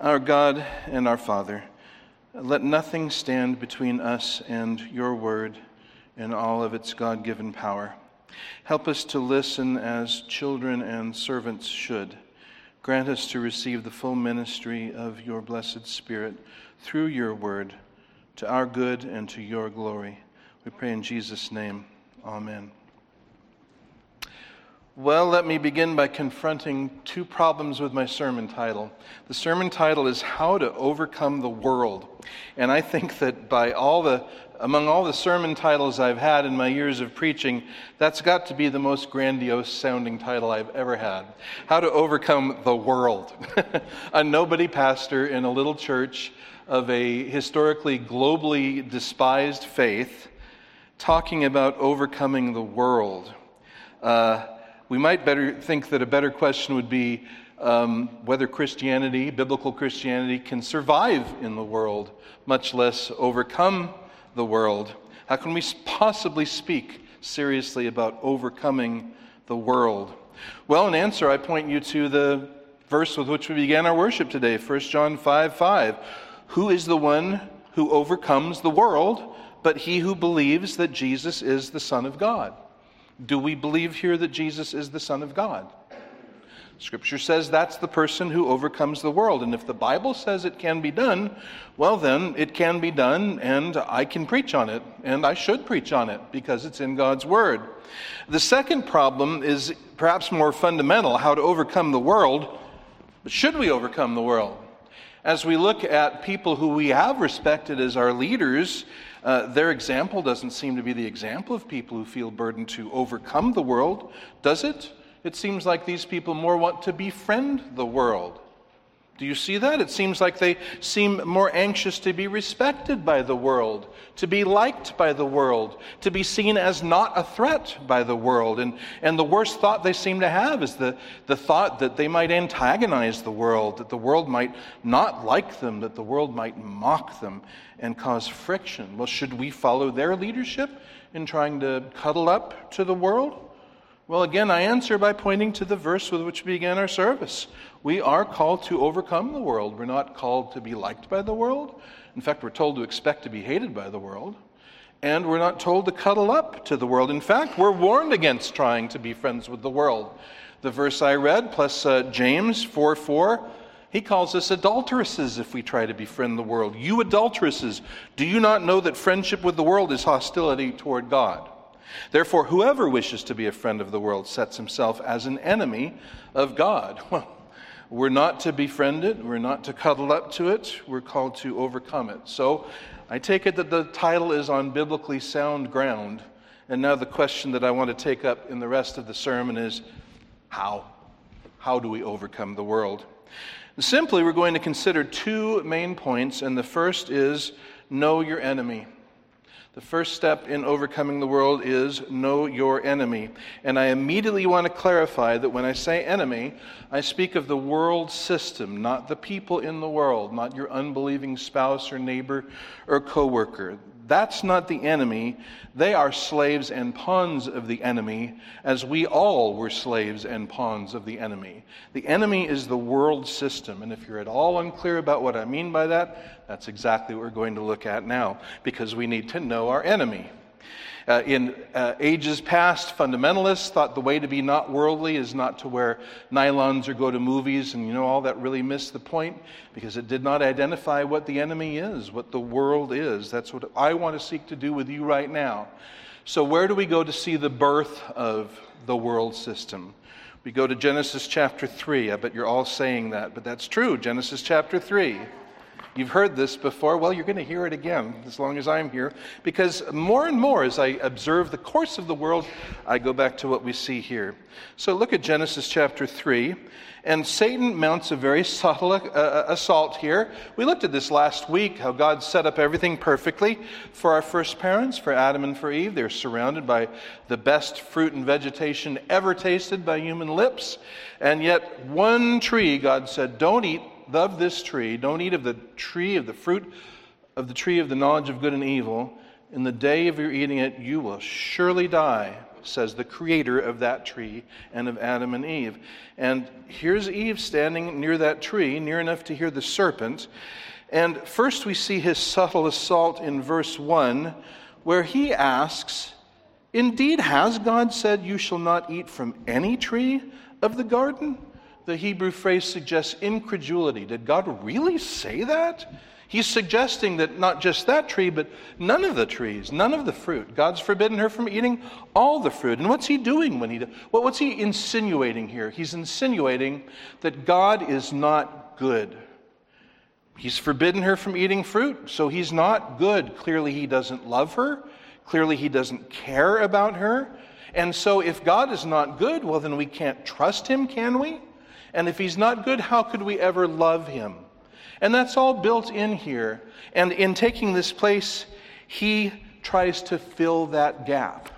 Our God and our Father, let nothing stand between us and your word and all of its God-given power. Help us to listen as children and servants should. Grant us to receive the full ministry of your blessed Spirit through your word, to our good and to your glory. We pray in Jesus' name. Amen. Well, let me begin by confronting two problems with my sermon title. The sermon title is How to Overcome the World. And I think that among all the sermon titles I've had in my years of preaching, that's got to be the most grandiose sounding title I've ever had. How to Overcome the World. A nobody pastor in a little church of a historically globally despised faith talking about overcoming the world. We might better think that a better question would be whether Christianity, biblical Christianity, can survive in the world, much less overcome the world. How can we possibly speak seriously about overcoming the world? Well, in answer, I point you to the verse with which we began our worship today, 1 John 5:5. Who is the one who overcomes the world but he who believes that Jesus is the Son of God? Do we believe here that Jesus is the Son of God? Scripture says that's the person who overcomes the world. And if the Bible says it can be done, well then, it can be done, and I can preach on it, and I should preach on it, because it's in God's Word. The second problem is perhaps more fundamental, how to overcome the world. But should we overcome the world? As we look at people who we have respected as our leaders, their example doesn't seem to be the example of people who feel burdened to overcome the world, does it? It seems like these people more want to befriend the world. Do you see that? It seems like they seem more anxious to be respected by the world, to be liked by the world, to be seen as not a threat by the world. And the worst thought they seem to have is the thought that they might antagonize the world, that the world might not like them, that the world might mock them and cause friction. Well, should we follow their leadership in trying to cuddle up to the world? Well, again, I answer by pointing to the verse with which we began our service. We are called to overcome the world. We're not called to be liked by the world. In fact, we're told to expect to be hated by the world. And we're not told to cuddle up to the world. In fact, we're warned against trying to be friends with the world. The verse I read, plus James 4:4, he calls us adulteresses if we try to befriend the world. You adulteresses, do you not know that friendship with the world is hostility toward God? Therefore, whoever wishes to be a friend of the world sets himself as an enemy of God. Well, we're not to befriend it. We're not to cuddle up to it. We're called to overcome it. So I take it that the title is on biblically sound ground. And now the question that I want to take up in the rest of the sermon is, how? How do we overcome the world? Simply, we're going to consider two main points, and the first is know your enemy. The first step in overcoming the world is know your enemy. And I immediately want to clarify that when I say enemy, I speak of the world system, not the people in the world, not your unbelieving spouse or neighbor or coworker. That's not the enemy. They are slaves and pawns of the enemy, as we all were slaves and pawns of the enemy. The enemy is the world system. And if you're at all unclear about what I mean by that, that's exactly what we're going to look at now, because we need to know our enemy. In ages past, fundamentalists thought the way to be not worldly is not to wear nylons or go to movies, and all that really missed the point, because it did not identify what the enemy is, what the world is. That's what I want to seek to do with you right now. So where do we go to see the birth of the world system? We go to Genesis chapter 3. I bet you're all saying that, but that's true. Genesis chapter 3. You've heard this before. Well, you're going to hear it again as long as I'm here, because more and more as I observe the course of the world, I go back to what we see here. So look at Genesis chapter 3, and Satan mounts a very subtle assault here. We looked at this last week, how God set up everything perfectly for our first parents, for Adam and for Eve. They're surrounded by the best fruit and vegetation ever tasted by human lips, and yet one tree, God said, don't eat of this tree, don't eat of the tree of the fruit of the tree of the knowledge of good and evil. In the day of your eating it, you will surely die. says the creator of that tree and of Adam and Eve. And here's Eve standing near that tree, near enough to hear the serpent. And first we see his subtle assault in verse 1, where he asks, "Indeed, has God said you shall not eat from any tree of the garden?" The Hebrew phrase suggests incredulity. Did God really say that? He's suggesting that not just that tree, but none of the trees, none of the fruit. God's forbidden her from eating all the fruit. And what's he doing when he does? Well, what's he insinuating here? He's insinuating that God is not good. He's forbidden her from eating fruit, so he's not good. Clearly he doesn't love her. Clearly he doesn't care about her. And so if God is not good, well, then we can't trust him, can we? And if he's not good, how could we ever love him? And that's all built in here. And in taking this place, he tries to fill that gap.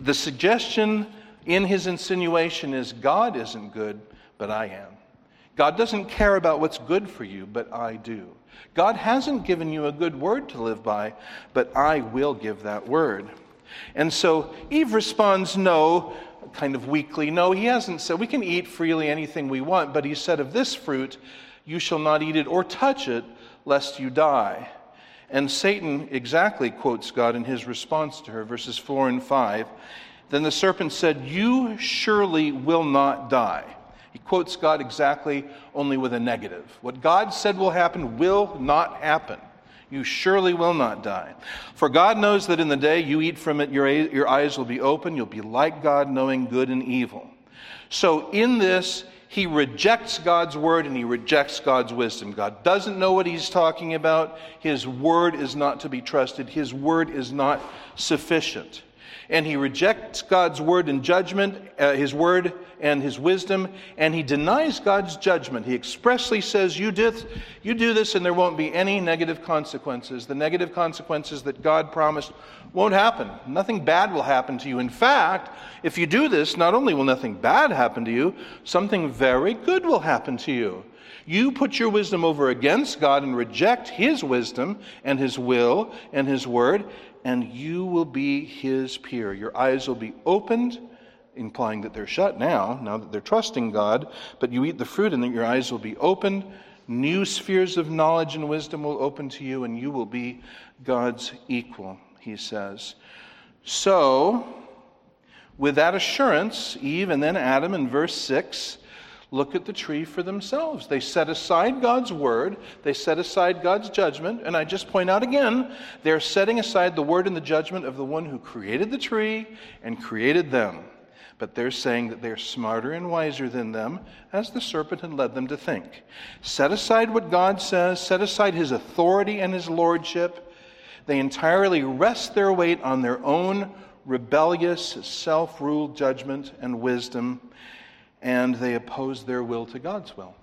The suggestion in his insinuation is, God isn't good, but I am. God doesn't care about what's good for you, but I do. God hasn't given you a good word to live by, but I will give that word. And so Eve responds, no, kind of weakly. No, he hasn't said, we can eat freely anything we want, but he said of this fruit, you shall not eat it or touch it, lest you die. And Satan exactly quotes God in his response to her, verses 4 and 5. Then the serpent said, you surely will not die. He quotes God exactly, only with a negative. What God said will happen will not happen. You surely will not die. For God knows that in the day you eat from it, your eyes will be open. You'll be like God, knowing good and evil. So in this, he rejects God's word and he rejects God's wisdom. God doesn't know what he's talking about. His word is not to be trusted. His word is not sufficient. And he rejects God's word and judgment, his word and his wisdom, and he denies God's judgment. He expressly says, you do this and there won't be any negative consequences. The negative consequences that God promised won't happen. Nothing bad will happen to you. In fact, if you do this, not only will nothing bad happen to you, something very good will happen to you. You put your wisdom over against God and reject his wisdom and his will and his word, and you will be his peer. Your eyes will be opened, implying that they're shut now that they're trusting God, but you eat the fruit and that your eyes will be opened. New spheres of knowledge and wisdom will open to you, and you will be God's equal, he says. So, with that assurance, Eve and then Adam in verse 6 look at the tree for themselves. They set aside God's word. They set aside God's judgment. And I just point out again, they're setting aside the word and the judgment of the one who created the tree and created them. But they're saying that they're smarter and wiser than them, as the serpent had led them to think. Set aside what God says. Set aside his authority and his lordship. They entirely rest their weight on their own rebellious, self-ruled judgment and wisdom. And they oppose their will to God's will.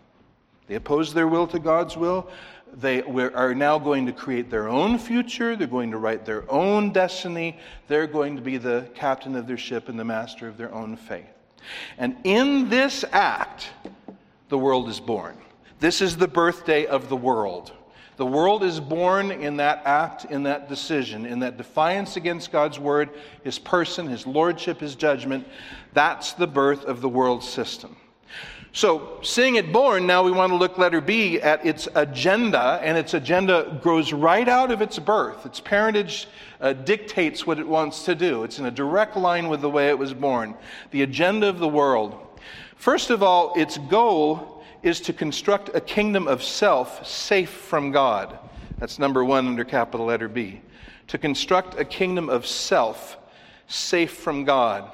They oppose their will to God's will. They are now going to create their own future. They're going to write their own destiny. They're going to be the captain of their ship and the master of their own fate. And in this act, the world is born. This is the birthday of the world. The world is born in that act, in that decision, in that defiance against God's word, his person, his lordship, his judgment. That's the birth of the world system. So, seeing it born, now we want to look, letter B, at its agenda, and its agenda grows right out of its birth. Its parentage dictates what it wants to do. It's in a direct line with the way it was born, the agenda of the world. First of all, its goal is to construct a kingdom of self safe from God. That's number one under capital letter B. To construct a kingdom of self safe from God.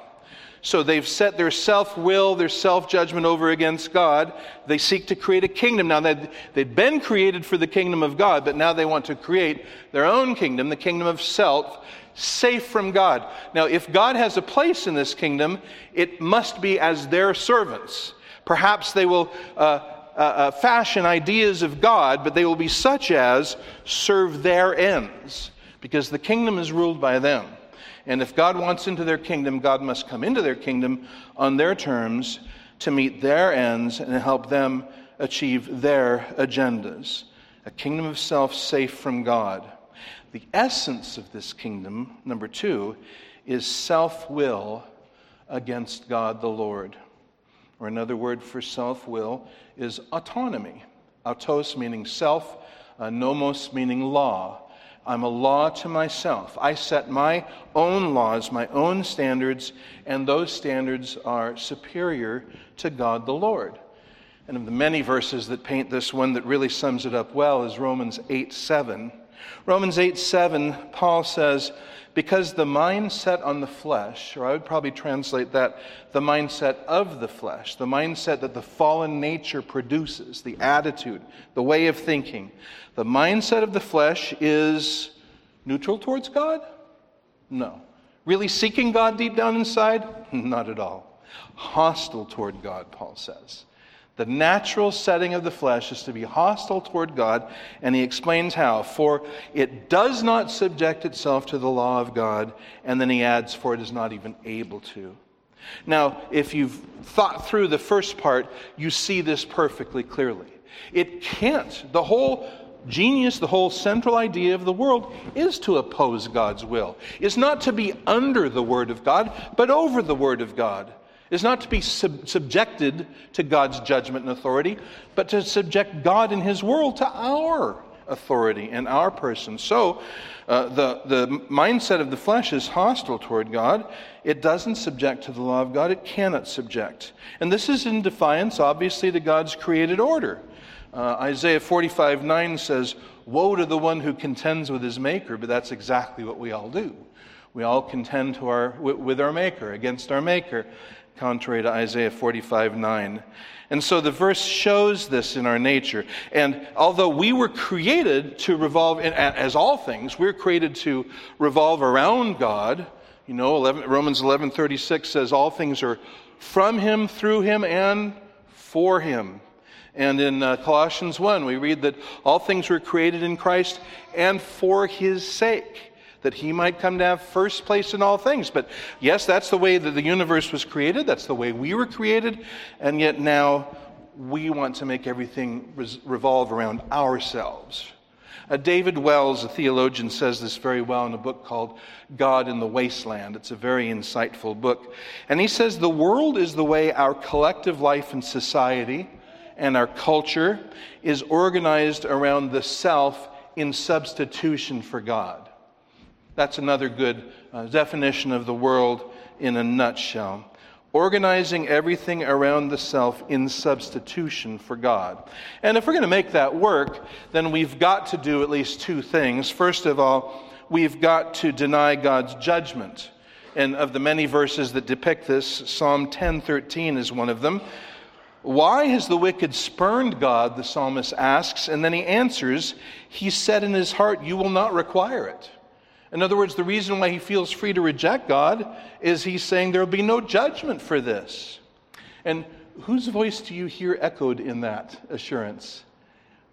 So they've set their self-will, their self-judgment over against God. They seek to create a kingdom. Now, they'd been created for the kingdom of God, but now they want to create their own kingdom, the kingdom of self, safe from God. Now, if God has a place in this kingdom, it must be as their servants. Perhaps they will fashion ideas of God, but they will be such as serve their ends, because the kingdom is ruled by them. And if God wants into their kingdom, God must come into their kingdom on their terms to meet their ends and help them achieve their agendas. A kingdom of self safe from God. The essence of this kingdom, number two, is self-will against God the Lord. Or another word for self-will is autonomy. Autos meaning self, nomos meaning law. I'm a law to myself. I set my own laws, my own standards, and those standards are superior to God the Lord. And of the many verses that paint this, one that really sums it up well is Romans 8:7. Romans 8:7, Paul says, because the mindset on the flesh, or I would probably translate that, the mindset of the flesh, the mindset that the fallen nature produces, the attitude, the way of thinking, the mindset of the flesh is neutral towards God? No. Really seeking God deep down inside? Not at all. Hostile toward God, Paul says. The natural setting of the flesh is to be hostile toward God, and he explains how. For it does not subject itself to the law of God, and then he adds, for it is not even able to. Now, if you've thought through the first part, you see this perfectly clearly. It can't. The whole genius, the whole central idea of the world is to oppose God's will. It's not to be under the Word of God, but over the Word of God. Is not to be subjected to God's judgment and authority, but to subject God and His world to our authority and our person. So the mindset of the flesh is hostile toward God. It doesn't subject to the law of God. It cannot subject. And this is in defiance, obviously, to God's created order. Isaiah 45:9 says, woe to the one who contends with his maker, but that's exactly what we all do. We all contend with our maker, against our maker, contrary to Isaiah 45:9. And so the verse shows this in our nature. And although we were created to revolve, as all things, we're created to revolve around God. You know, Romans 11:36 says, all things are from Him, through Him, and for Him. And in Colossians 1, we read that all things were created in Christ and for His sake, that He might come to have first place in all things. But yes, that's the way that the universe was created. That's the way we were created. And yet now we want to make everything revolve around ourselves. David Wells, a theologian, says this very well in a book called God in the Wasteland. It's a very insightful book. And he says the world is the way our collective life and society and our culture is organized around the self in substitution for God. That's another good definition of the world in a nutshell. Organizing everything around the self in substitution for God. And if we're going to make that work, then we've got to do at least two things. First of all, we've got to deny God's judgment. And of the many verses that depict this, Psalm 10:13 is one of them. Why has the wicked spurned God, the psalmist asks, and then he answers, he said in his heart, you will not require it. In other words, the reason why he feels free to reject God is he's saying there will be no judgment for this. And whose voice do you hear echoed in that assurance?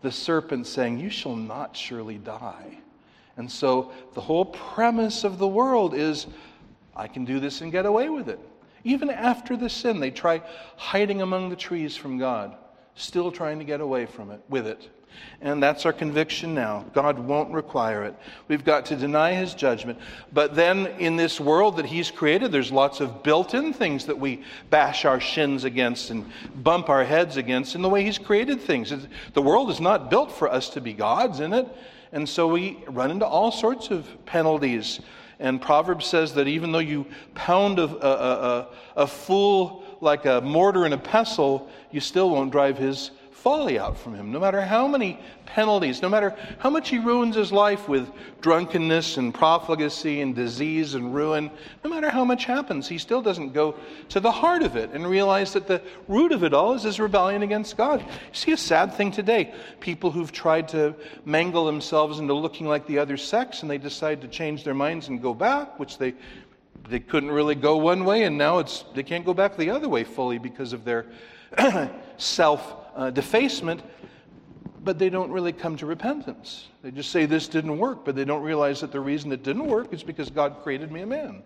The serpent saying, you shall not surely die. And so the whole premise of the world is, I can do this and get away with it. Even after the sin, they try hiding among the trees from God, still trying to get away from it, with it. And that's our conviction now. God won't require it. We've got to deny His judgment. But then in this world that He's created, there's lots of built-in things that we bash our shins against and bump our heads against in the way He's created things. The world is not built for us to be gods in it. And so we run into all sorts of penalties. And Proverbs says that even though you pound a fool like a mortar and a pestle, you still won't drive his folly out from him, no matter how many penalties, no matter how much he ruins his life with drunkenness and profligacy and disease and ruin, no matter how much happens, he still doesn't go to the heart of it and realize that the root of it all is his rebellion against God. You see a sad thing today. People who've tried to mangle themselves into looking like the other sex, and they decide to change their minds and go back, which they couldn't really go one way, and now they can't go back the other way fully because of their self-defacement, but they don't really come to repentance. They just say this didn't work, but they don't realize that the reason it didn't work is because God created me a man.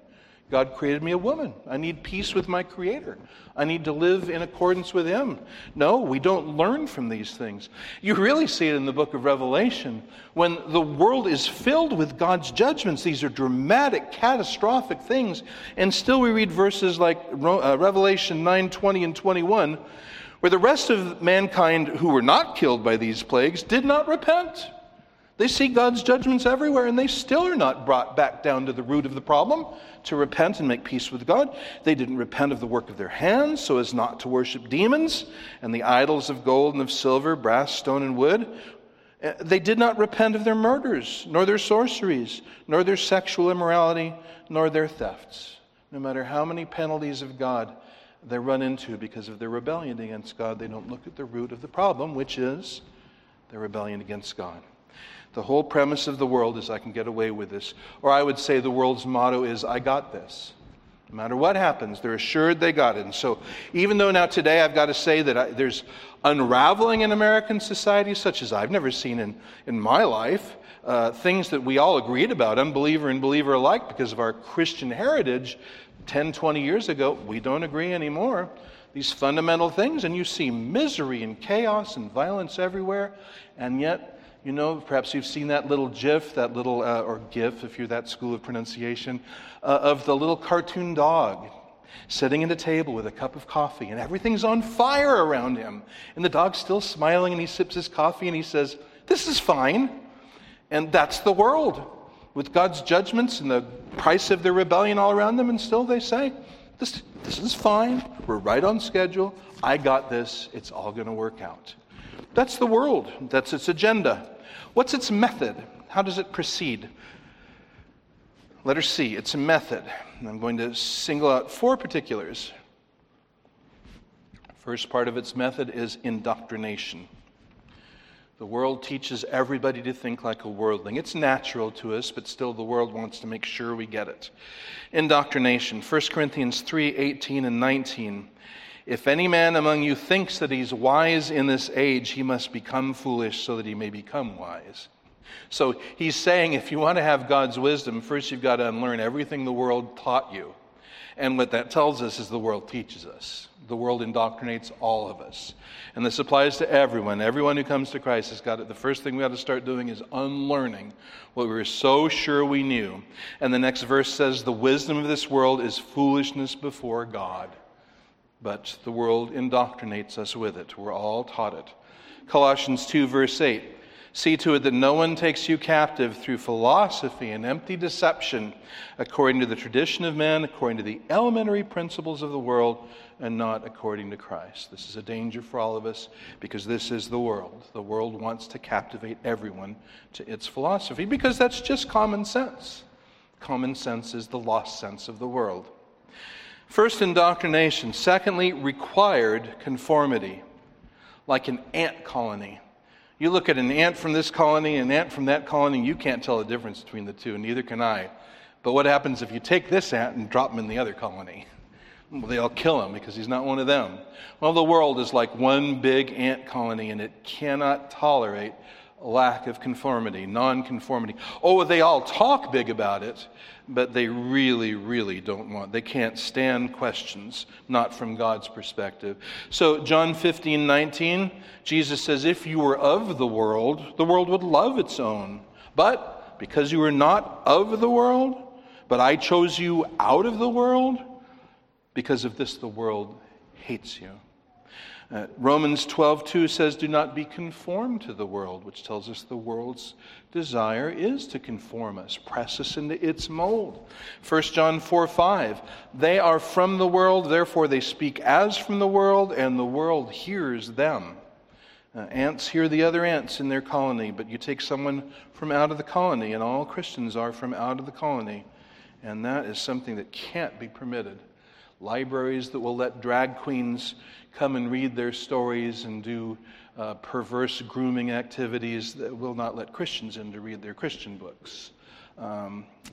God created me a woman. I need peace with my Creator. I need to live in accordance with Him. No, we don't learn from these things. You really see it in the book of Revelation when the world is filled with God's judgments. These are dramatic, catastrophic things. And still we read verses like Revelation 9:20 and 21, where the rest of mankind who were not killed by these plagues did not repent. They see God's judgments everywhere, and they still are not brought back down to the root of the problem to repent and make peace with God. They didn't repent of the work of their hands so as not to worship demons and the idols of gold and of silver, brass, stone, and wood. They did not repent of their murders, nor their sorceries, nor their sexual immorality, nor their thefts. No matter how many penalties of God they run into because of their rebellion against God, they don't look at the root of the problem, which is their rebellion against God. The whole premise of the world is I can get away with this. Or I would say the world's motto is I got this. No matter what happens, they're assured they got it. And so even though now today I've got to say that there's unraveling in American society such as I've never seen in my life, things that we all agreed about, unbeliever and believer alike, because of our Christian heritage 10, 20 years ago, we don't agree anymore. These fundamental things, and you see misery and chaos and violence everywhere, and yet, you know, perhaps you've seen that little GIF, or GIF if you're that school of pronunciation, of the little cartoon dog sitting at a table with a cup of coffee, and everything's on fire around him. And the dog's still smiling, and he sips his coffee, and he says, "This is fine." And that's the world, with God's judgments and the price of their rebellion all around them, and still they say, this is fine, we're right on schedule, I got this, it's all going to work out. That's the world. That's its agenda. What's its method? How does it proceed? Letter C, it's a method. And I'm going to single out four particulars. First part of its method is indoctrination. The world teaches everybody to think like a worldling. It's natural to us, but still the world wants to make sure we get it. Indoctrination, 1 Corinthians 3, 18 and 19. If any man among you thinks that he's wise in this age, he must become foolish so that he may become wise. So he's saying if you want to have God's wisdom, first you've got to unlearn everything the world taught you. And what that tells us is the world teaches us. The world indoctrinates all of us. And this applies to everyone. Everyone who comes to Christ has got it. The first thing we got to start doing is unlearning what we were so sure we knew. And the next verse says, the wisdom of this world is foolishness before God. But the world indoctrinates us with it. We're all taught it. Colossians 2, verse 8. See to it that no one takes you captive through philosophy and empty deception, according to the tradition of men, according to the elementary principles of the world, and not according to Christ. This is a danger for all of us because this is the world. The world wants to captivate everyone to its philosophy because that's just common sense. Common sense is the lost sense of the world. First, indoctrination. Secondly, required conformity, like an ant colony. You look at an ant from this colony, an ant from that colony, you can't tell the difference between the two, and neither can I. But what happens if you take this ant and drop him in the other colony? Well, they'll kill him because he's not one of them. Well, the world is like one big ant colony, and it cannot tolerate lack of conformity, non-conformity. Oh, they all talk big about it, but they really, really don't want. They can't stand questions, not from God's perspective. So John 15:19, Jesus says, if you were of the world would love its own. But because you were not of the world, but I chose you out of the world, because of this the world hates you. Romans 12:2 says, do not be conformed to the world, which tells us the world's desire is to conform us, press us into its mold. 1 John 4:5, they are from the world, therefore they speak as from the world, and the world hears them. Ants hear the other ants in their colony, but you take someone from out of the colony, and all Christians are from out of the colony, and that is something that can't be permitted. Libraries that will let drag queens come and read their stories and do perverse grooming activities that will not let Christians in to read their Christian books.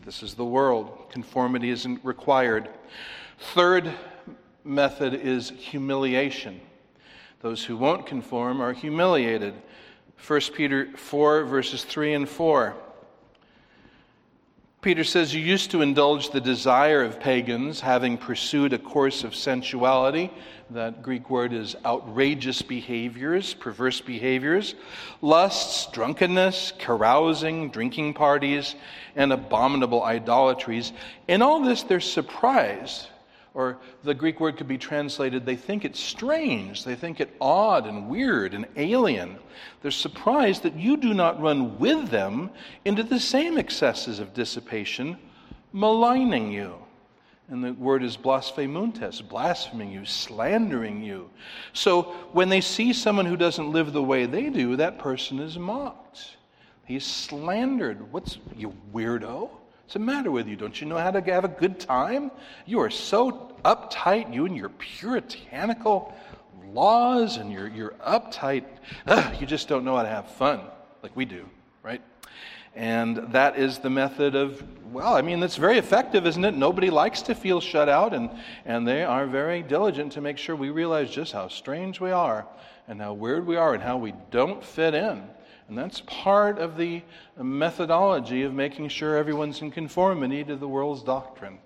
This is the world. Conformity isn't required. Third method is humiliation. Those who won't conform are humiliated. 1 Peter 4, verses 3 and 4. Peter says, you used to indulge the desire of pagans, having pursued a course of sensuality. That Greek word is outrageous behaviors, perverse behaviors, lusts, drunkenness, carousing, drinking parties, and abominable idolatries. In all this, they're surprised. Or the Greek word could be translated, they think it's strange. They think it odd and weird and alien. They're surprised that you do not run with them into the same excesses of dissipation, maligning you. And the word is blasphemuntes, blaspheming you, slandering you. So when they see someone who doesn't live the way they do, that person is mocked. He's slandered. What's, you weirdo? What's the matter with you? Don't you know how to have a good time? You are so uptight, you and your puritanical laws and your uptight. You just don't know how to have fun like we do, right? And that is the method of, well, I mean, that's very effective, isn't it? Nobody likes to feel shut out, and they are very diligent to make sure we realize just how strange we are and how weird we are and how we don't fit in. And that's part of the methodology of making sure everyone's in conformity to the world's doctrine.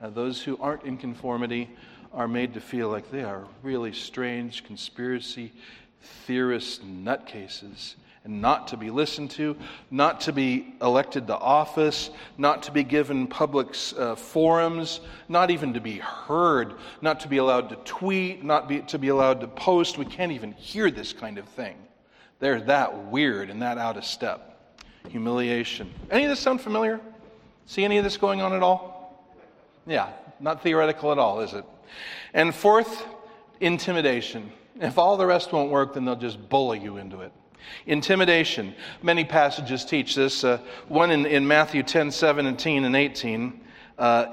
Those who aren't in conformity are made to feel like they are really strange conspiracy theorist nutcases, and not to be listened to, not to be elected to office, not to be given public forums, not even to be heard, not to be allowed to tweet, to be allowed to post. We can't even hear this kind of thing. They're that weird and that out of step. Humiliation. Any of this sound familiar? See any of this going on at all? Yeah, not theoretical at all, is it? And fourth, intimidation. If all the rest won't work, then they'll just bully you into it. Intimidation. Many passages teach this. One in Matthew 10:17 and 18.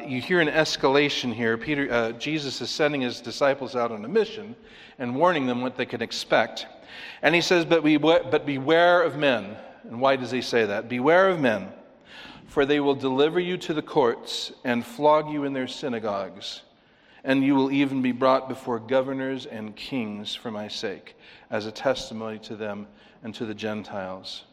You hear an escalation here. Jesus is sending his disciples out on a mission and warning them what they can expect. And he says, but beware of men. And why does he say that? Beware of men, for they will deliver you to the courts and flog you in their synagogues. And you will even be brought before governors and kings for my sake, as a testimony to them and to the Gentiles.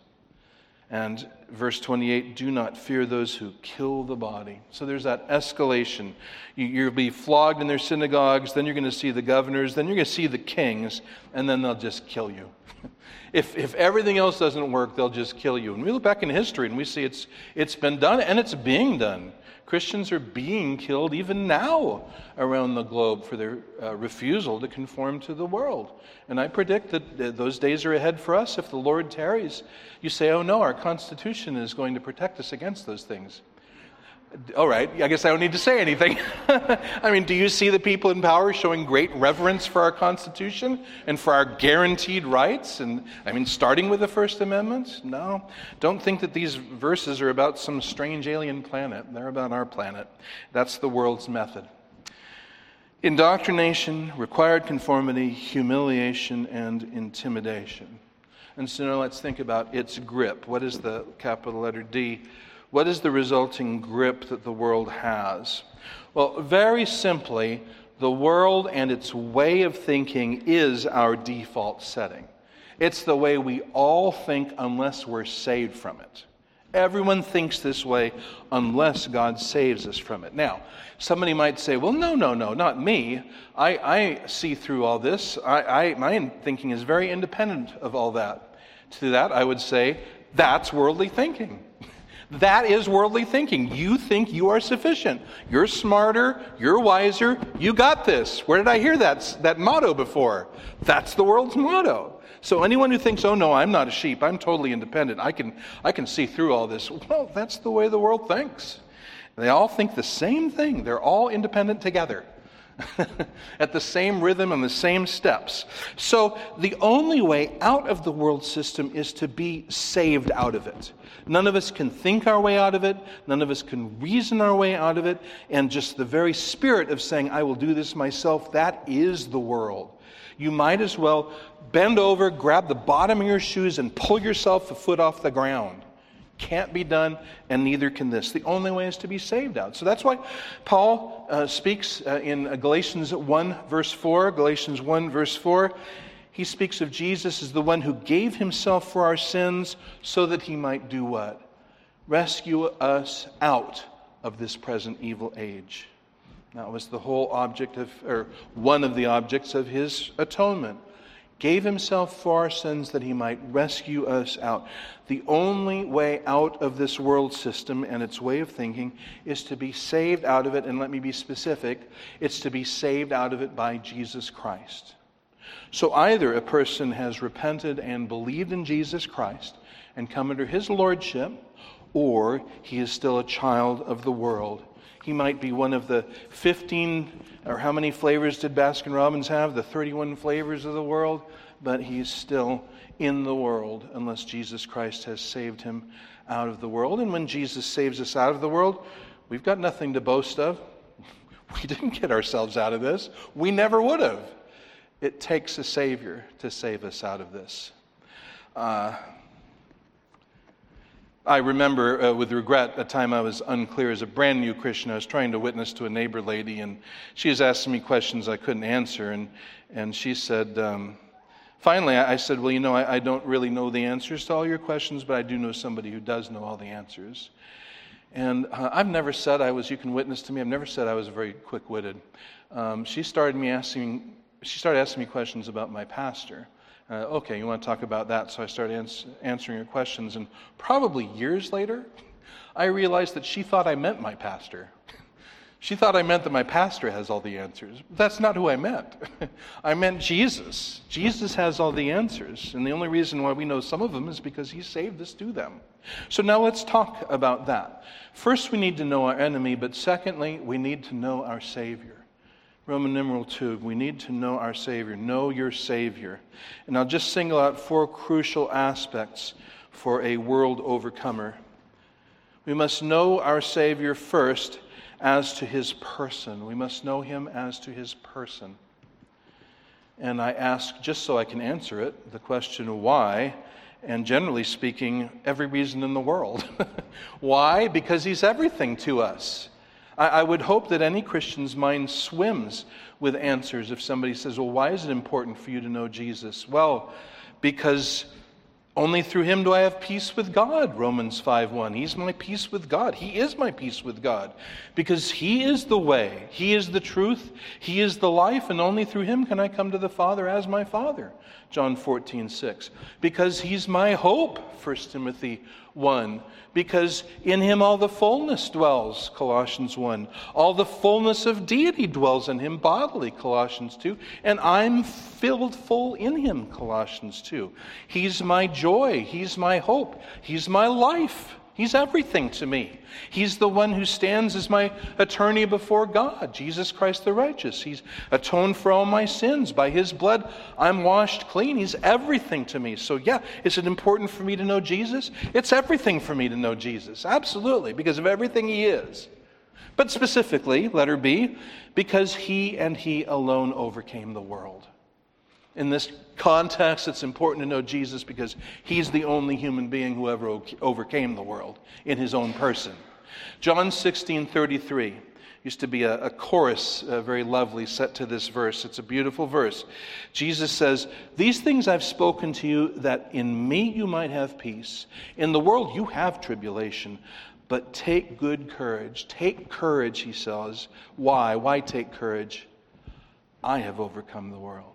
And verse 28, do not fear those who kill the body. So there's that escalation. You'll be flogged in their synagogues, then you're going to see the governors, then you're going to see the kings, and then they'll just kill you. If everything else doesn't work, they'll just kill you. And we look back in history and we see it's been done and it's being done. Christians are being killed even now around the globe for their refusal to conform to the world. And I predict that those days are ahead for us if the Lord tarries. You say, oh no, our Constitution is going to protect us against those things. All right, I guess I don't need to say anything. I mean, do you see the people in power showing great reverence for our Constitution and for our guaranteed rights? And I mean, starting with the First Amendment? No. Don't think that these verses are about some strange alien planet. They're about our planet. That's the world's method. Indoctrination, required conformity, humiliation, and intimidation. And so now let's think about its grip. What is the capital letter D? What is the resulting grip that the world has? Well, very simply, the world and its way of thinking is our default setting. It's the way we all think unless we're saved from it. Everyone thinks this way unless God saves us from it. Now, somebody might say, well, no, not me. I see through all this. My thinking is very independent of all that. To that, I would say, that's worldly thinking. That is worldly thinking. You think you are sufficient. You're smarter. You're wiser. You got this. Where did I hear that motto before? That's the world's motto. So anyone who thinks, oh no, I'm not a sheep. I'm totally independent. I can see through all this. Well, that's the way the world thinks. They all think the same thing. They're all independent together. At the same rhythm and the same steps. So the only way out of the world system is to be saved out of it. None of us can think our way out of it. None of us can reason our way out of it. And just the very spirit of saying, I will do this myself, that is the world. You might as well bend over, grab the bottom of your shoes, and pull yourself a foot off the ground. Can't be done, and neither can this. The only way is to be saved out. So that's why Paul speaks in Galatians 1, verse 4. Galatians 1, verse 4. He speaks of Jesus as the one who gave himself for our sins so that he might do what? rescue us out of this present evil age. That was the whole object of, or one of the objects of his atonement. Gave himself for our sins that he might rescue us out. The only way out of this world system and its way of thinking is to be saved out of it, and let me be specific, it's to be saved out of it by Jesus Christ. So either a person has repented and believed in Jesus Christ and come under his lordship, or he is still a child of the world. He might be one of the 15, or how many flavors did Baskin-Robbins have? The 31 flavors of the world. But he's still in the world unless Jesus Christ has saved him out of the world. And when Jesus saves us out of the world, we've got nothing to boast of. We didn't get ourselves out of this. We never would have. It takes a Savior to save us out of this. I remember with regret a time I was unclear as a brand new Christian. I was trying to witness to a neighbor lady, and she was asking me questions I couldn't answer. And she said, finally, I said, well, you know, I don't really know the answers to all your questions, but I do know somebody who does know all the answers. And I've never said I was, you can witness to me, I've never said I was very quick-witted. She started asking me questions about my pastor. Okay, you want to talk about that? So I started answering her questions, and probably years later, I realized that she thought I meant my pastor. She thought I meant that my pastor has all the answers. That's not who I meant. I meant Jesus. Jesus has all the answers, and the only reason why we know some of them is because he saved us through them. So now let's talk about that. First, we need to know our enemy, but secondly, we need to know our Savior. Roman numeral 2, we need to know our Savior. Know your Savior. And I'll just single out four crucial aspects for a world overcomer. We must know our Savior first as to his person. We must know him as to his person. And I ask, just so I can answer it, the question why, and generally speaking, every reason in the world. Why? Because he's everything to us. I would hope that any Christian's mind swims with answers if somebody says, well, why is it important for you to know Jesus? Well, because only through him do I have peace with God, Romans 5:1. He's my peace with God. He is my peace with God because he is the way. He is the truth. He is the life, and only through him can I come to the Father as my Father, John 14:6. Because he's my hope, 1 Timothy 1. Because in him all the fullness dwells, Colossians 1. All the fullness of deity dwells in him bodily, Colossians 2. And I'm filled full in him, Colossians 2. He's my joy. He's my hope. He's my life. He's everything to me. He's the one who stands as my attorney before God, Jesus Christ the righteous. He's atoned for all my sins. By his blood, I'm washed clean. He's everything to me. So yeah, is it important for me to know Jesus? It's everything for me to know Jesus. Absolutely, because of everything he is. But specifically, letter B, because he and he alone overcame the world. In this context, it's important to know Jesus because he's the only human being who ever overcame the world in his own person. John 16:33 used to be a chorus, very lovely, set to this verse. It's a beautiful verse. Jesus says, "These things I've spoken to you, that in me you might have peace. In the world you have tribulation. But take good courage." Take courage, he says. Why? Why take courage? I have overcome the world.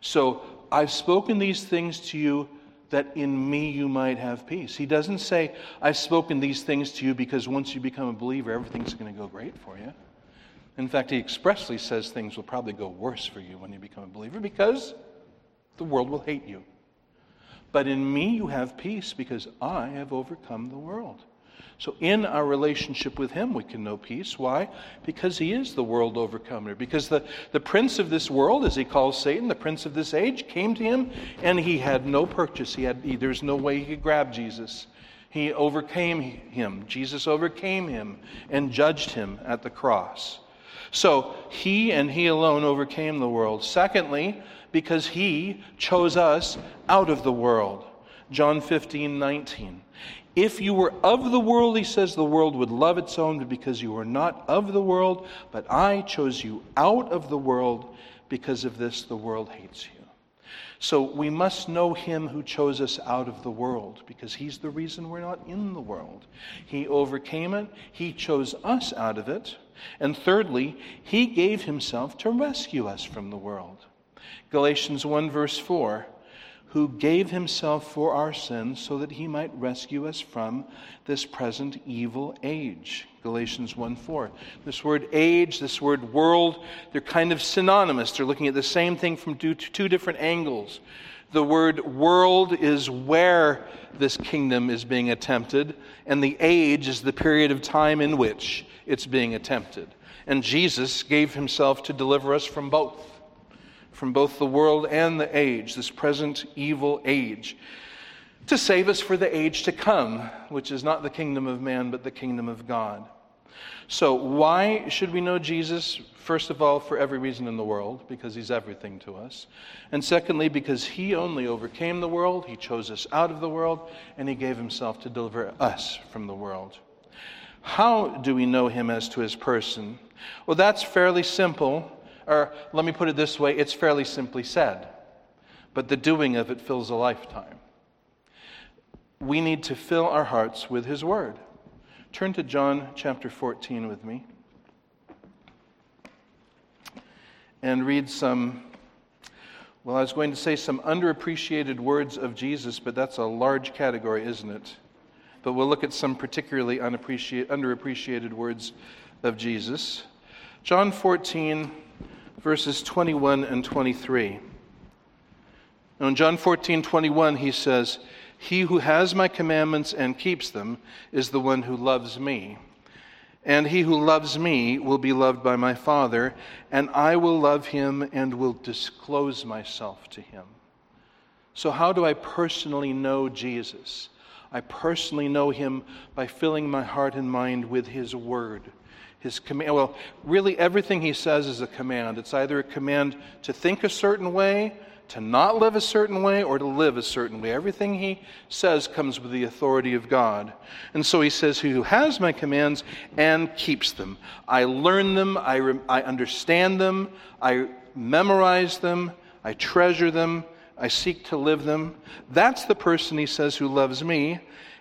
So, I've spoken these things to you that in me you might have peace. He doesn't say, I've spoken these things to you because once you become a believer, everything's going to go great for you. In fact, he expressly says things will probably go worse for you when you become a believer because the world will hate you. But in me you have peace because I have overcome the world. So in our relationship with him, we can know peace. Why? Because he is the world overcomer. Because the prince of this world, as he calls Satan, the prince of this age, came to him and he had no purchase. There's no way he could grab Jesus. He overcame him. Jesus overcame him and judged him at the cross. So he and he alone overcame the world. Secondly, because he chose us out of the world. John 15:19. If you were of the world, he says, the world would love its own, but because you are not of the world, but I chose you out of the world, because of this the world hates you. So we must know him who chose us out of the world, because he's the reason we're not in the world. He overcame it. He chose us out of it. And thirdly, he gave himself to rescue us from the world. Galatians 1 verse 4, who gave himself for our sins so that he might rescue us from this present evil age. Galatians 1:4. This word age, this word world, they're kind of synonymous. They're looking at the same thing from two different angles. The word world is where this kingdom is being attempted, and the age is the period of time in which it's being attempted. And Jesus gave himself to deliver us from both the world and the age, this present evil age, to save us for the age to come, which is not the kingdom of man, but the kingdom of God. So why should we know Jesus? First of all, for every reason in the world, because he's everything to us. And secondly, because he only overcame the world, he chose us out of the world, and he gave himself to deliver us from the world. How do we know him as to his person? Well, that's fairly simple, or let me put it this way, it's fairly simply said, but the doing of it fills a lifetime. We need to fill our hearts with his word. Turn to John chapter 14 with me and read some, well, I was going to say some underappreciated words of Jesus, but that's a large category, isn't it? But we'll look at some particularly underappreciated words of Jesus. John 14, verses 21 and 23. Now in John 14:21, he says, he who has my commandments and keeps them is the one who loves me. And he who loves me will be loved by my Father, and I will love him and will disclose myself to him. So how do I personally know Jesus? I personally know him by filling my heart and mind with his word. His command, well, really everything he says is a command. It's either a command to think a certain way, to not live a certain way, or to live a certain way. Everything he says comes with the authority of God. And so he says, who has my commands and keeps them. I learn them, I understand them, I memorize them, I treasure them, I seek to live them. That's the person, he says, who loves me.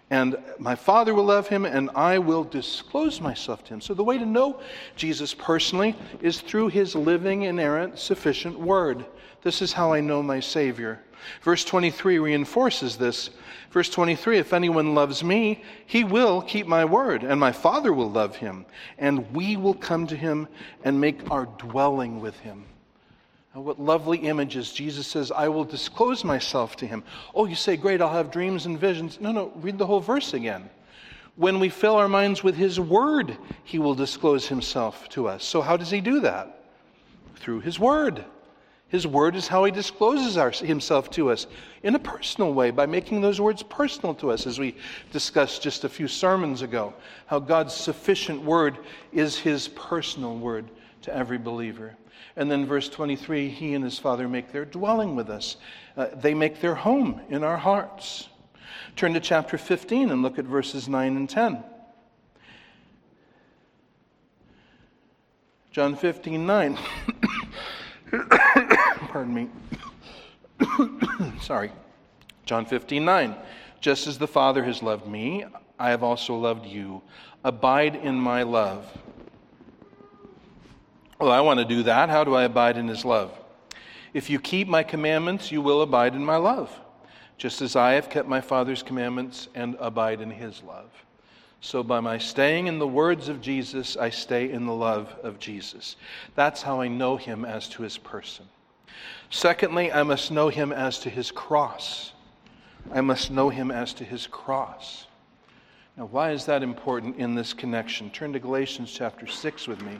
And my Father will love him, and I will disclose myself to him. So the way to know Jesus personally is through his living, inerrant, sufficient word. This is how I know my Savior. Verse 23 reinforces this. Verse 23, if anyone loves me, he will keep my word, and my Father will love him, and we will come to him and make our dwelling with him. What lovely images. Jesus says, I will disclose myself to him. Oh, you say, great, I'll have dreams and visions. No, read the whole verse again. When we fill our minds with his word, he will disclose himself to us. So how does he do that? Through his word. His word is how he discloses himself to us in a personal way, by making those words personal to us, as we discussed just a few sermons ago, how God's sufficient word is his personal word to every believer. And then verse 23, he and his Father make their dwelling with us. They make their home in our hearts. Turn to chapter 15 and look at verses 9 and 10. John 15:9. Pardon me. Sorry. John 15:9. Just as the Father has loved me, I have also loved you. Abide in my love. Well, I want to do that. How do I abide in his love? If you keep my commandments, you will abide in my love, just as I have kept my Father's commandments and abide in his love. So by my staying in the words of Jesus, I stay in the love of Jesus. That's how I know him as to his person. Secondly, I must know him as to his cross. I must know him as to his cross. Now, why is that important in this connection? Turn to Galatians chapter 6 with me.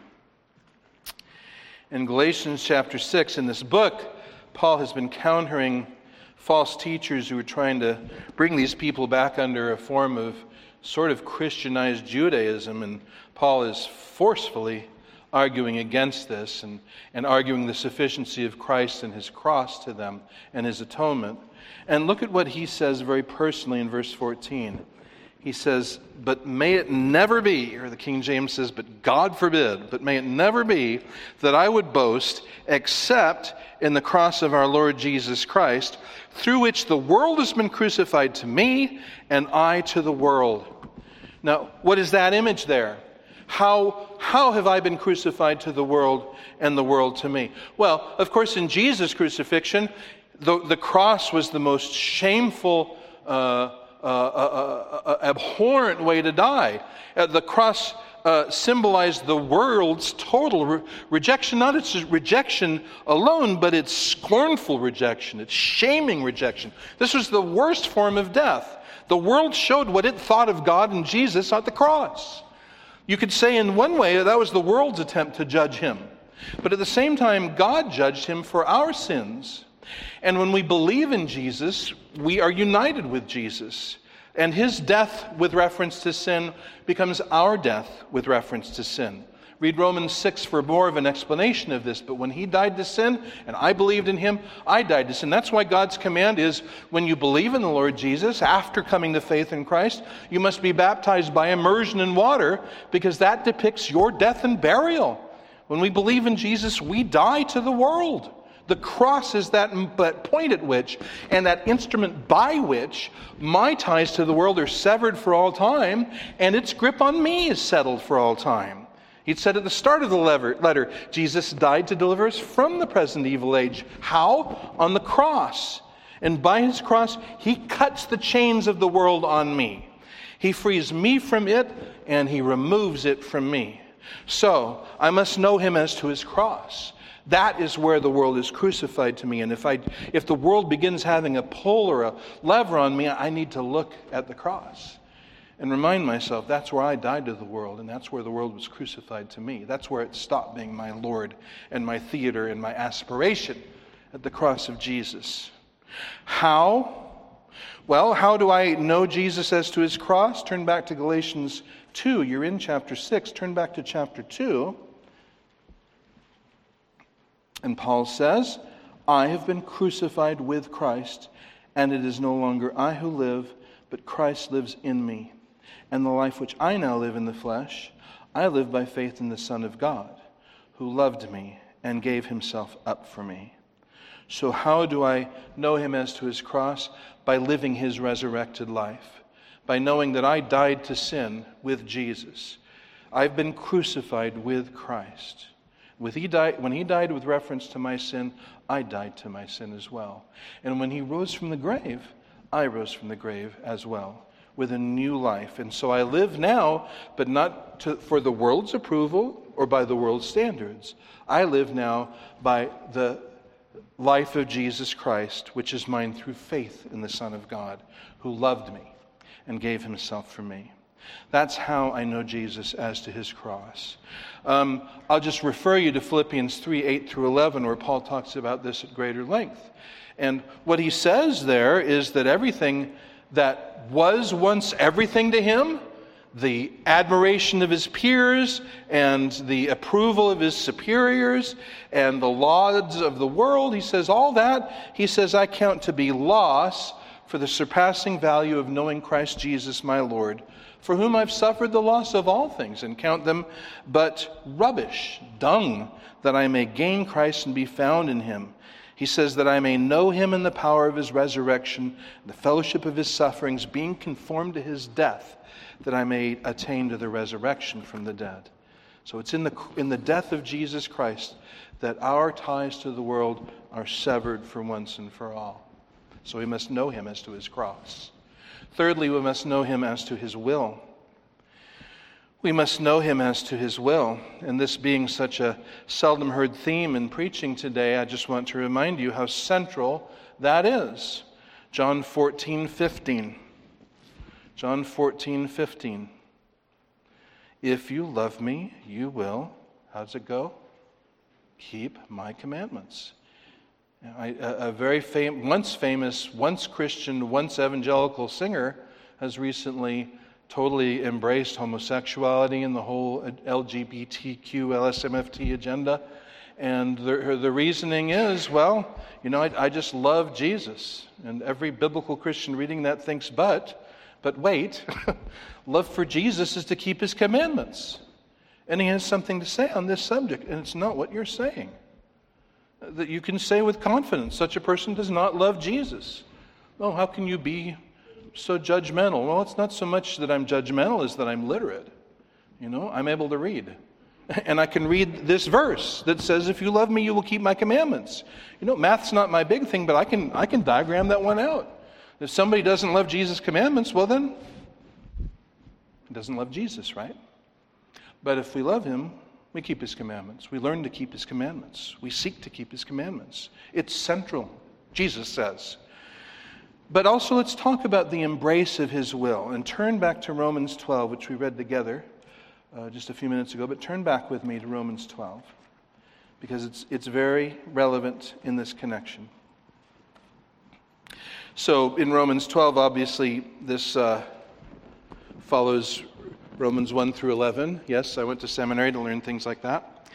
In Galatians chapter 6, in this book, Paul has been countering false teachers who are trying to bring these people back under a form of sort of Christianized Judaism, and Paul is forcefully arguing against this and arguing the sufficiency of Christ and his cross to them and his atonement. And look at what he says very personally in verse 14. he says, but may it never be, or the King James says, but God forbid, but may it never be that I would boast except in the cross of our Lord Jesus Christ, through which the world has been crucified to me and I to the world. Now, what is that image there? How have I been crucified to the world and the world to me? Well, of course, in Jesus' crucifixion, the cross was the most shameful, abhorrent way to die. The cross symbolized the world's total rejection, not its rejection alone, but its scornful rejection, its shaming rejection. This was the worst form of death. The world showed what it thought of God and Jesus at the cross. You could say in one way that was the world's attempt to judge him. But at the same time, God judged him for our sins. And when we believe in Jesus, we are united with Jesus. And his death with reference to sin becomes our death with reference to sin. Read Romans 6 for more of an explanation of this. But when he died to sin, and I believed in him, I died to sin. That's why God's command is, when you believe in the Lord Jesus, after coming to faith in Christ, you must be baptized by immersion in water, because that depicts your death and burial. When we believe in Jesus, we die to the world. The cross is that point at which, and that instrument by which, my ties to the world are severed for all time, and its grip on me is settled for all time. He said at the start of the letter, Jesus died to deliver us from the present evil age. How? On the cross. And by his cross, he cuts the chains of the world on me. He frees me from it, and he removes it from me. So, I must know him as to his cross. That is where the world is crucified to me. And if the world begins having a pull or a lever on me, I need to look at the cross and remind myself, that's where I died to the world, and that's where the world was crucified to me. That's where it stopped being my Lord and my theater and my aspiration, at the cross of Jesus. How? Well, how do I know Jesus as to his cross? Turn back to Galatians 2. You're in chapter 6. Turn back to chapter 2. And Paul says, I have been crucified with Christ, and it is no longer I who live, but Christ lives in me. And the life which I now live in the flesh, I live by faith in the Son of God, who loved me and gave himself up for me. So how do I know him as to his cross? By living his resurrected life, by knowing that I died to sin with Jesus. I've been crucified with Christ. When he died with reference to my sin, I died to my sin as well. And when he rose from the grave, I rose from the grave as well, with a new life. And so I live now, but not for the world's approval or by the world's standards. I live now by the life of Jesus Christ, which is mine through faith in the Son of God, who loved me and gave himself for me. That's how I know Jesus as to his cross. I'll just refer you to Philippians 3:8-11, where Paul talks about this at greater length. And what he says there is that everything that was once everything to him, the admiration of his peers and the approval of his superiors and the lauds of the world, he says all that, he says, I count to be loss for the surpassing value of knowing Christ Jesus my Lord, for whom I've suffered the loss of all things, and count them but rubbish, dung, that I may gain Christ and be found in him. He says that I may know him in the power of his resurrection, the fellowship of his sufferings, being conformed to his death, that I may attain to the resurrection from the dead. So it's in the death of Jesus Christ that our ties to the world are severed for once and for all. So we must know him as to his cross. Thirdly, we must know him as to his will. We must know him as to his will. And this being such a seldom heard theme in preaching today, I just want to remind you how central that is. John 14:15. If you love me, you will, how does it go? Keep my commandments. A very famous, once Christian, once evangelical singer has recently totally embraced homosexuality and the whole LGBTQ, LSMFT agenda. And the reasoning is, well, I just love Jesus. And every biblical Christian reading that thinks, but But wait, love for Jesus is to keep his commandments. And he has something to say on this subject, and it's not what you're saying. That you can say with confidence, such a person does not love Jesus. Oh, how can you be so judgmental? Well, it's not so much that I'm judgmental as that I'm literate. You know, I'm able to read. And I can read this verse that says, if you love me, you will keep my commandments. You know, math's not my big thing, but I can diagram that one out. If somebody doesn't love Jesus' commandments, well then, he doesn't love Jesus, right? But if we love him, we keep his commandments. We learn to keep his commandments. We seek to keep his commandments. It's central, Jesus says. But also let's talk about the embrace of his will and turn back to Romans 12, which we read together just a few minutes ago. But turn back with me to Romans 12 because it's very relevant in this connection. So in Romans 12, obviously, this follows Romans 1 through 11. Yes, I went to seminary to learn things like that.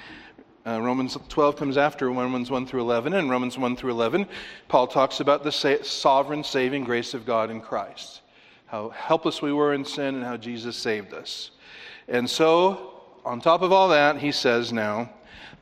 Romans 12 comes after Romans 1 through 11. And Romans 1 through 11, Paul talks about the sovereign saving grace of God in Christ. How helpless we were in sin and how Jesus saved us. And so, on top of all that, he says now,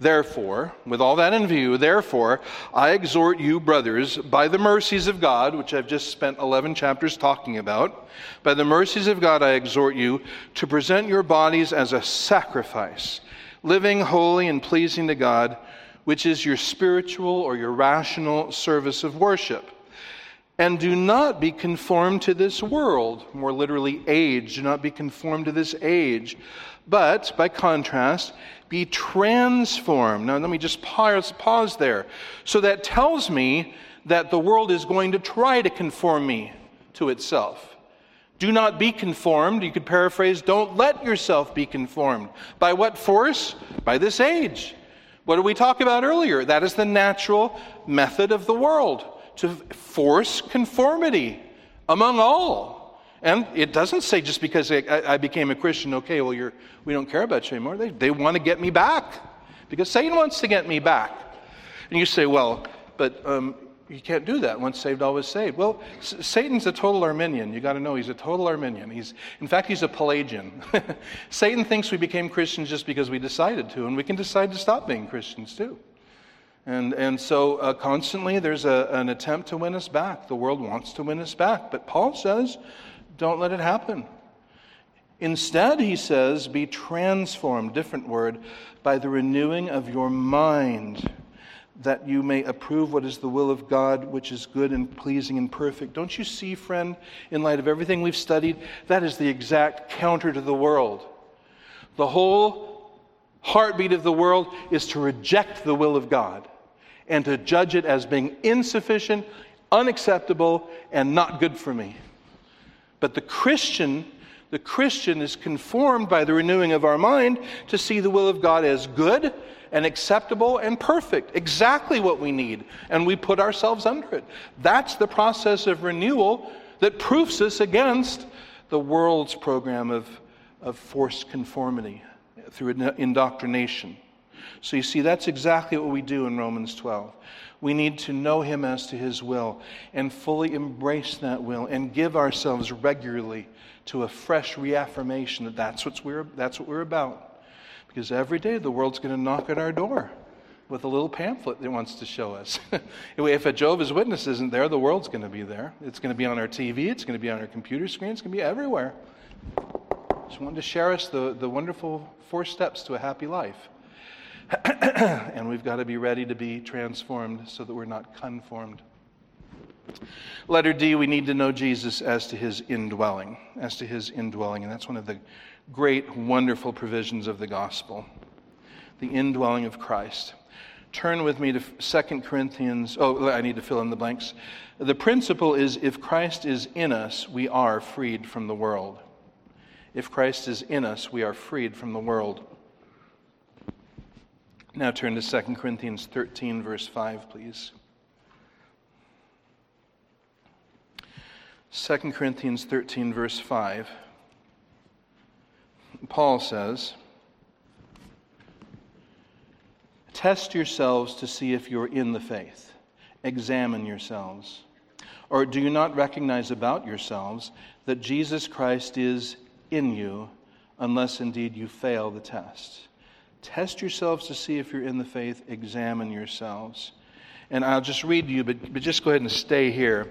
therefore, with all that in view, therefore, I exhort you, brothers, by the mercies of God, which I've just spent 11 chapters talking about, by the mercies of God, I exhort you to present your bodies as a sacrifice, living, holy, and pleasing to God, which is your spiritual or your rational service of worship. And do not be conformed to this world, more literally age, do not be conformed to this age, but, by contrast, be transformed. Now, let me just pause there. So that tells me that the world is going to try to conform me to itself. Do not be conformed. You could paraphrase, don't let yourself be conformed. By what force? By this age. What did we talk about earlier? That is the natural method of the world. To force conformity among all. And it doesn't say just because I became a Christian, okay, well, we don't care about you anymore. They want to get me back because Satan wants to get me back. And you say, well, but you can't do that. Once saved, always saved. Well, Satan's a total Arminian. You got to know he's a total Arminian. In fact, he's a Pelagian. Satan thinks we became Christians just because we decided to, and we can decide to stop being Christians too. And so constantly there's an attempt to win us back. The world wants to win us back. But Paul says, don't let it happen. Instead, he says, be transformed, different word, by the renewing of your mind, that you may approve what is the will of God, which is good and pleasing and perfect. Don't you see, friend, in light of everything we've studied, that is the exact counter to the world. The whole heartbeat of the world is to reject the will of God and to judge it as being insufficient, unacceptable, and not good for me. But the Christian is conformed by the renewing of our mind to see the will of God as good and acceptable and perfect, exactly what we need, and we put ourselves under it. That's the process of renewal that proofs us against the world's program of forced conformity through indoctrination. So you see, that's exactly what we do in Romans 12. We need to know him as to his will and fully embrace that will and give ourselves regularly to a fresh reaffirmation that that's what we're about. Because every day the world's going to knock at our door with a little pamphlet that wants to show us. If a Jehovah's Witness isn't there, the world's going to be there. It's going to be on our TV. It's going to be on our computer screen. It's going to be everywhere. Just wanted to share us the wonderful 4 steps to a happy life. And we've got to be ready to be transformed so that we're not conformed. Letter D, we need to know Jesus as to his indwelling. And that's one of the great, wonderful provisions of the gospel, the indwelling of Christ. Turn with me to 2 Corinthians. Oh, I need to fill in the blanks. The principle is, if Christ is in us, we are freed from the world. If Christ is in us, we are freed from the world. Now turn to 2 Corinthians 13, verse 5, please. 2 Corinthians 13, verse 5. Paul says, test yourselves to see if you're in the faith. Examine yourselves. Or do you not recognize about yourselves that Jesus Christ is in you, unless indeed you fail the test? Test yourselves to see if you're in the faith. Examine yourselves. And I'll just read to you, but just go ahead and stay here.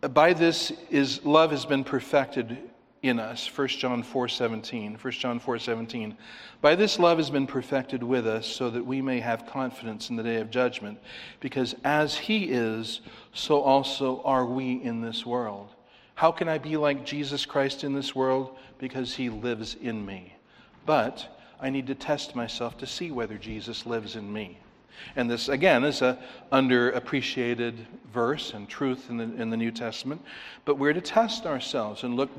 By this is love has been perfected in us. 1 John 4:17. By this love has been perfected with us, so that we may have confidence in the day of judgment. Because as he is, so also are we in this world. How can I be like Jesus Christ in this world? Because he lives in me. But I need to test myself to see whether Jesus lives in me. And this, again, is an underappreciated verse and truth in the New Testament. But we're to test ourselves and look.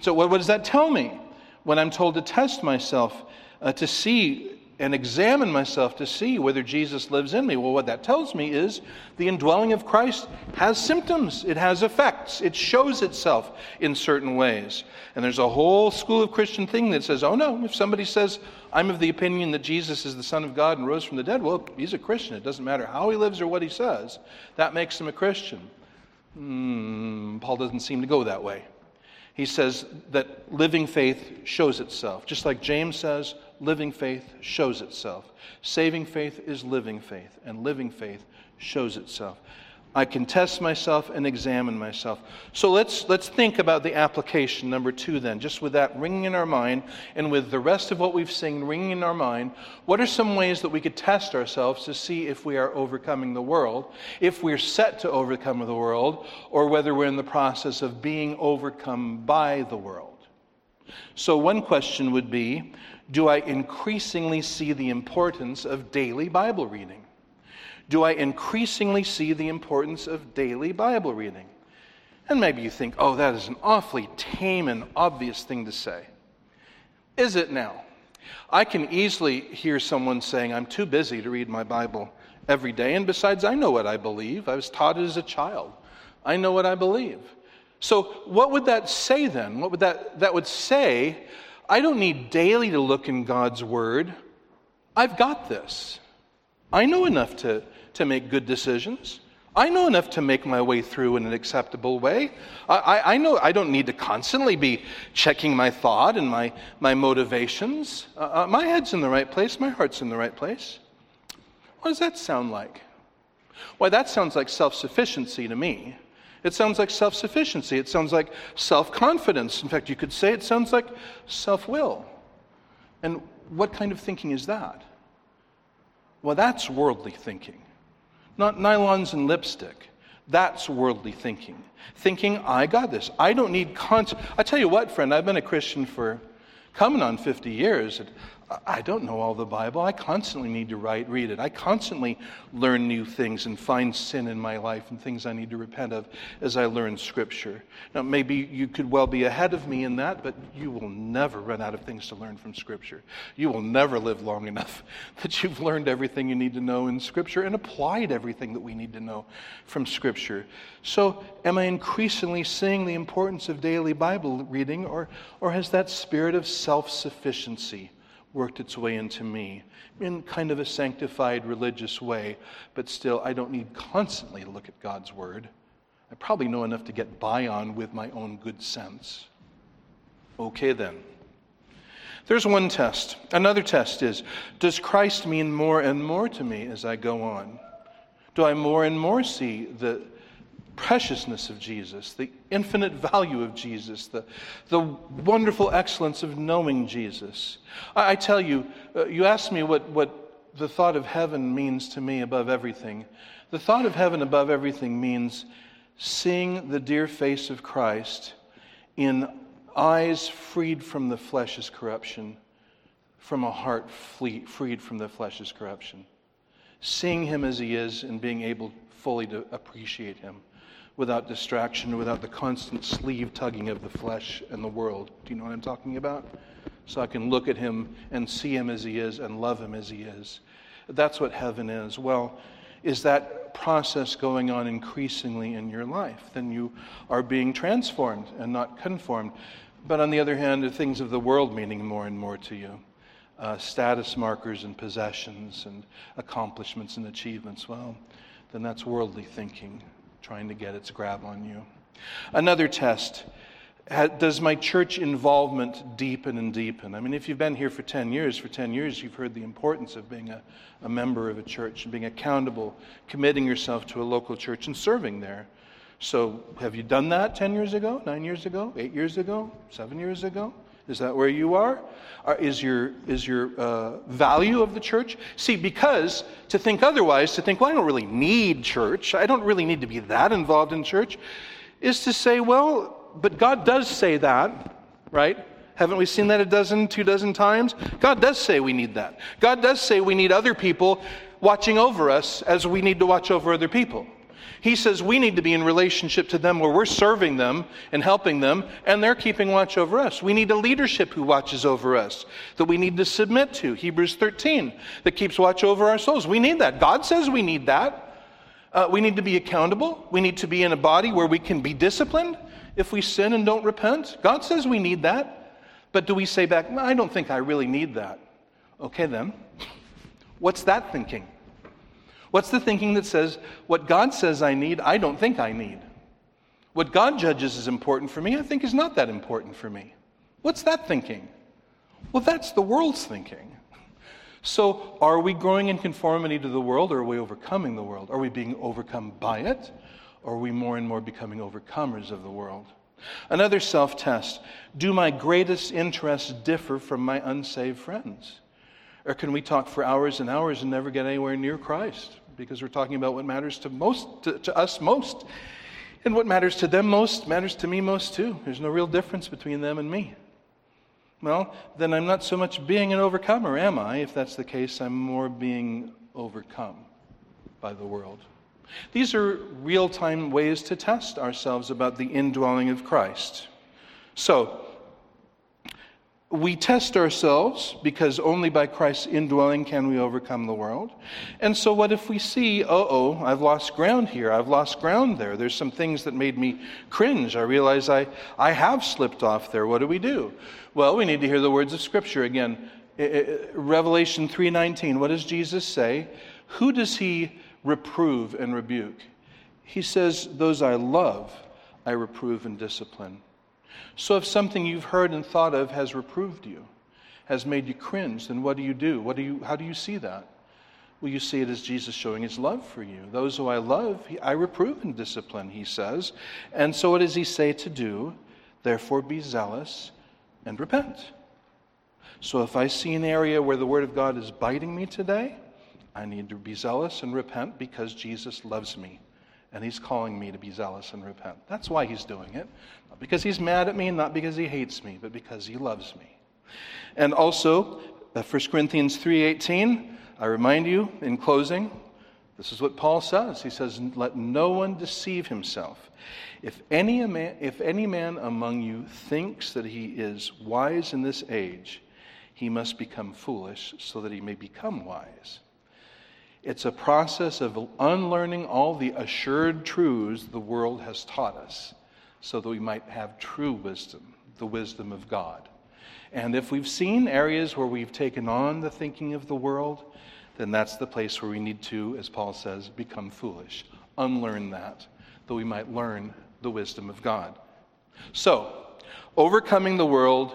So what does that tell me? When I'm told to test myself, to see and examine myself to see whether Jesus lives in me. Well, what that tells me is the indwelling of Christ has symptoms. It has effects. It shows itself in certain ways. And there's a whole school of Christian thing that says, oh no, if somebody says, I'm of the opinion that Jesus is the Son of God and rose from the dead, well, he's a Christian. It doesn't matter how he lives or what he says. That makes him a Christian. Paul doesn't seem to go that way. He says that living faith shows itself. Just like James says, living faith shows itself. Saving faith is living faith, and living faith shows itself. I can test myself and examine myself. So let's think about the application, number 2 then, just with that ringing in our mind, and with the rest of what we've seen ringing in our mind, what are some ways that we could test ourselves to see if we are overcoming the world, if we're set to overcome the world, or whether we're in the process of being overcome by the world? So one question would be, do I increasingly see the importance of daily Bible reading? Do I increasingly see the importance of daily Bible reading? And maybe you think, oh, that is an awfully tame and obvious thing to say. Is it now? I can easily hear someone saying, I'm too busy to read my Bible every day. And besides, I know what I believe. I was taught it as a child. I know what I believe. So what would that say then? What would that would say, I don't need daily to look in God's Word. I've got this. I know enough to make good decisions. I know enough to make my way through in an acceptable way. I know I don't need to constantly be checking my thought and my motivations. My head's in the right place. My heart's in the right place. What does that sound like? Why, that sounds like self-sufficiency to me. It sounds like self-sufficiency. It sounds like self-confidence. In fact, you could say it sounds like self-will. And what kind of thinking is that? Well, that's worldly thinking. Not nylons and lipstick. That's worldly thinking. Thinking, I got this. I don't need I tell you what, friend, I've been a Christian for coming on 50 years. And I don't know all the Bible. I constantly need to read it. I constantly learn new things and find sin in my life and things I need to repent of as I learn Scripture. Now, maybe you could well be ahead of me in that, but you will never run out of things to learn from Scripture. You will never live long enough that you've learned everything you need to know in Scripture and applied everything that we need to know from Scripture. So, am I increasingly seeing the importance of daily Bible reading, or has that spirit of self-sufficiency worked its way into me in kind of a sanctified religious way, but still I don't need constantly to look at God's Word. I probably know enough to get by on with my own good sense. Okay then. There's one test. Another test is, does Christ mean more and more to me as I go on? Do I more and more see the preciousness of Jesus, the infinite value of Jesus, the wonderful excellence of knowing Jesus? I tell you, you asked me what the thought of heaven means to me above everything. The thought of heaven above everything means seeing the dear face of Christ in eyes freed from the flesh's corruption, from a heart freed from the flesh's corruption. Seeing him as he is and being able fully to appreciate him, without distraction, without the constant sleeve tugging of the flesh and the world. Do you know what I'm talking about? So I can look at him and see him as he is and love him as he is. That's what heaven is. Well, is that process going on increasingly in your life? Then you are being transformed and not conformed. But on the other hand, the things of the world meaning more and more to you. Status markers and possessions and accomplishments and achievements. Well, then that's worldly thinking. trying to get its grab on you. Another test. Does my church involvement deepen and deepen? I mean, if you've been here for 10 years, you've heard the importance of being a member of a church, being accountable, committing yourself to a local church and serving there. So have you done that 10 years ago, 9 years ago, 8 years ago, 7 years ago? Is that where you are? Is your value of the church? See, because to think otherwise, to think, well, I don't really need church, I don't really need to be that involved in church, is to say, well, but God does say that, right? Haven't we seen that 12 times? God does say we need that. God does say we need other people watching over us as we need to watch over other people. He says we need to be in relationship to them where we're serving them and helping them, and they're keeping watch over us. We need a leadership who watches over us that we need to submit to. Hebrews 13, that keeps watch over our souls. We need that. God says we need that. We need to be accountable. We need to be in a body where we can be disciplined if we sin and don't repent. God says we need that. But do we say back, no, I don't think I really need that. Okay then, what's that thinking? What's the thinking that says, what God says I need, I don't think I need? What God judges is important for me, I think is not that important for me. What's that thinking? Well, that's the world's thinking. So are we growing in conformity to the world, or are we overcoming the world? Are we being overcome by it? Or are we more and more becoming overcomers of the world? Another self-test. Do my greatest interests differ from my unsaved friends? Or can we talk for hours and hours and never get anywhere near Christ? Because we're talking about what matters to us most. And what matters to them most matters to me most too. There's no real difference between them and me. Well, then I'm not so much being an overcomer, am I? If that's the case, I'm more being overcome by the world. These are real-time ways to test ourselves about the indwelling of Christ. So, we test ourselves because only by Christ's indwelling can we overcome the world. And so what if we see, I've lost ground here, I've lost ground there. There's some things that made me cringe. I realize I have slipped off there. What do we do? Well, we need to hear the words of Scripture again. Revelation 3:19, what does Jesus say? Who does he reprove and rebuke? He says, those I love, I reprove and discipline. So if something you've heard and thought of has reproved you, has made you cringe, then what do you do? How do you see that? Well, you see it as Jesus showing his love for you. Those who I love, I reprove and discipline, he says. And so what does he say to do? Therefore be zealous and repent. So if I see an area where the word of God is biting me today, I need to be zealous and repent because Jesus loves me. And he's calling me to be zealous and repent. That's why he's doing it. Not because he's mad at me, not because he hates me, but because he loves me. And also, 1 Corinthians 3:18, I remind you, in closing, this is what Paul says. He says, let no one deceive himself. If any man among you thinks that he is wise in this age, he must become foolish so that he may become wise. It's a process of unlearning all the assured truths the world has taught us so that we might have true wisdom, the wisdom of God. And if we've seen areas where we've taken on the thinking of the world, then that's the place where we need to, as Paul says, become foolish. Unlearn that we might learn the wisdom of God. So, overcoming the world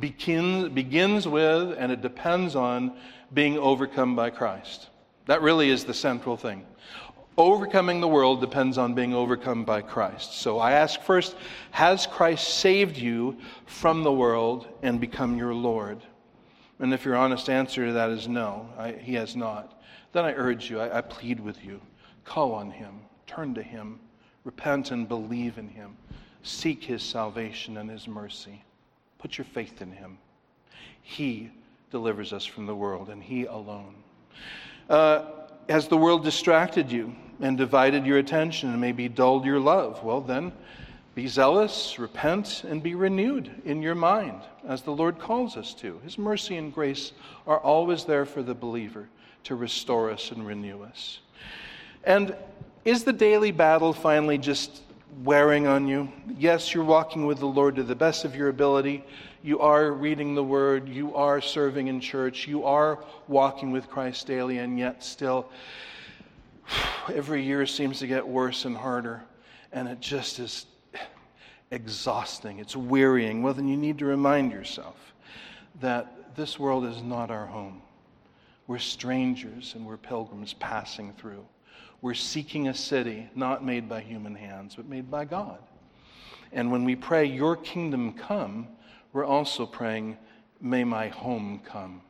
begins with, and it depends on, being overcome by Christ. That really is the central thing. Overcoming the world depends on being overcome by Christ. So I ask first, has Christ saved you from the world and become your Lord? And if your honest answer to that is no, he has not, then I urge you, I plead with you, call on him, turn to him, repent and believe in him, seek his salvation and his mercy. Put your faith in him. He delivers us from the world, and he alone. Has the world distracted you and divided your attention and maybe dulled your love? Well, then be zealous, repent, and be renewed in your mind as the Lord calls us to. His mercy and grace are always there for the believer to restore us and renew us. And is the daily battle finally just wearing on you? Yes, you're walking with the Lord to the best of your ability. You are reading the Word. You are serving in church. You are walking with Christ daily, and yet still every year seems to get worse and harder, and it just is exhausting. It's wearying. Well, then you need to remind yourself that this world is not our home. We're strangers and we're pilgrims passing through. We're seeking a city not made by human hands, but made by God. And when we pray, your kingdom come, we're also praying, may my home come.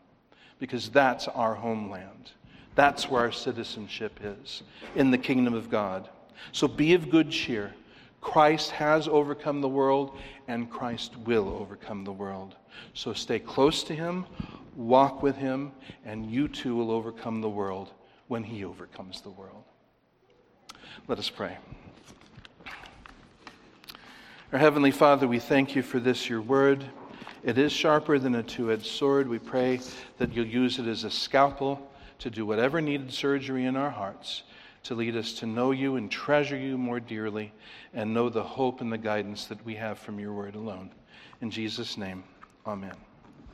Because that's our homeland. That's where our citizenship is, in the kingdom of God. So be of good cheer. Christ has overcome the world, and Christ will overcome the world. So stay close to him, walk with him, and you too will overcome the world when he overcomes the world. Let us pray. Our Heavenly Father, we thank you for this, your word. It is sharper than a two-edged sword. We pray that you'll use it as a scalpel to do whatever needed surgery in our hearts to lead us to know you and treasure you more dearly and know the hope and the guidance that we have from your word alone. In Jesus' name, amen.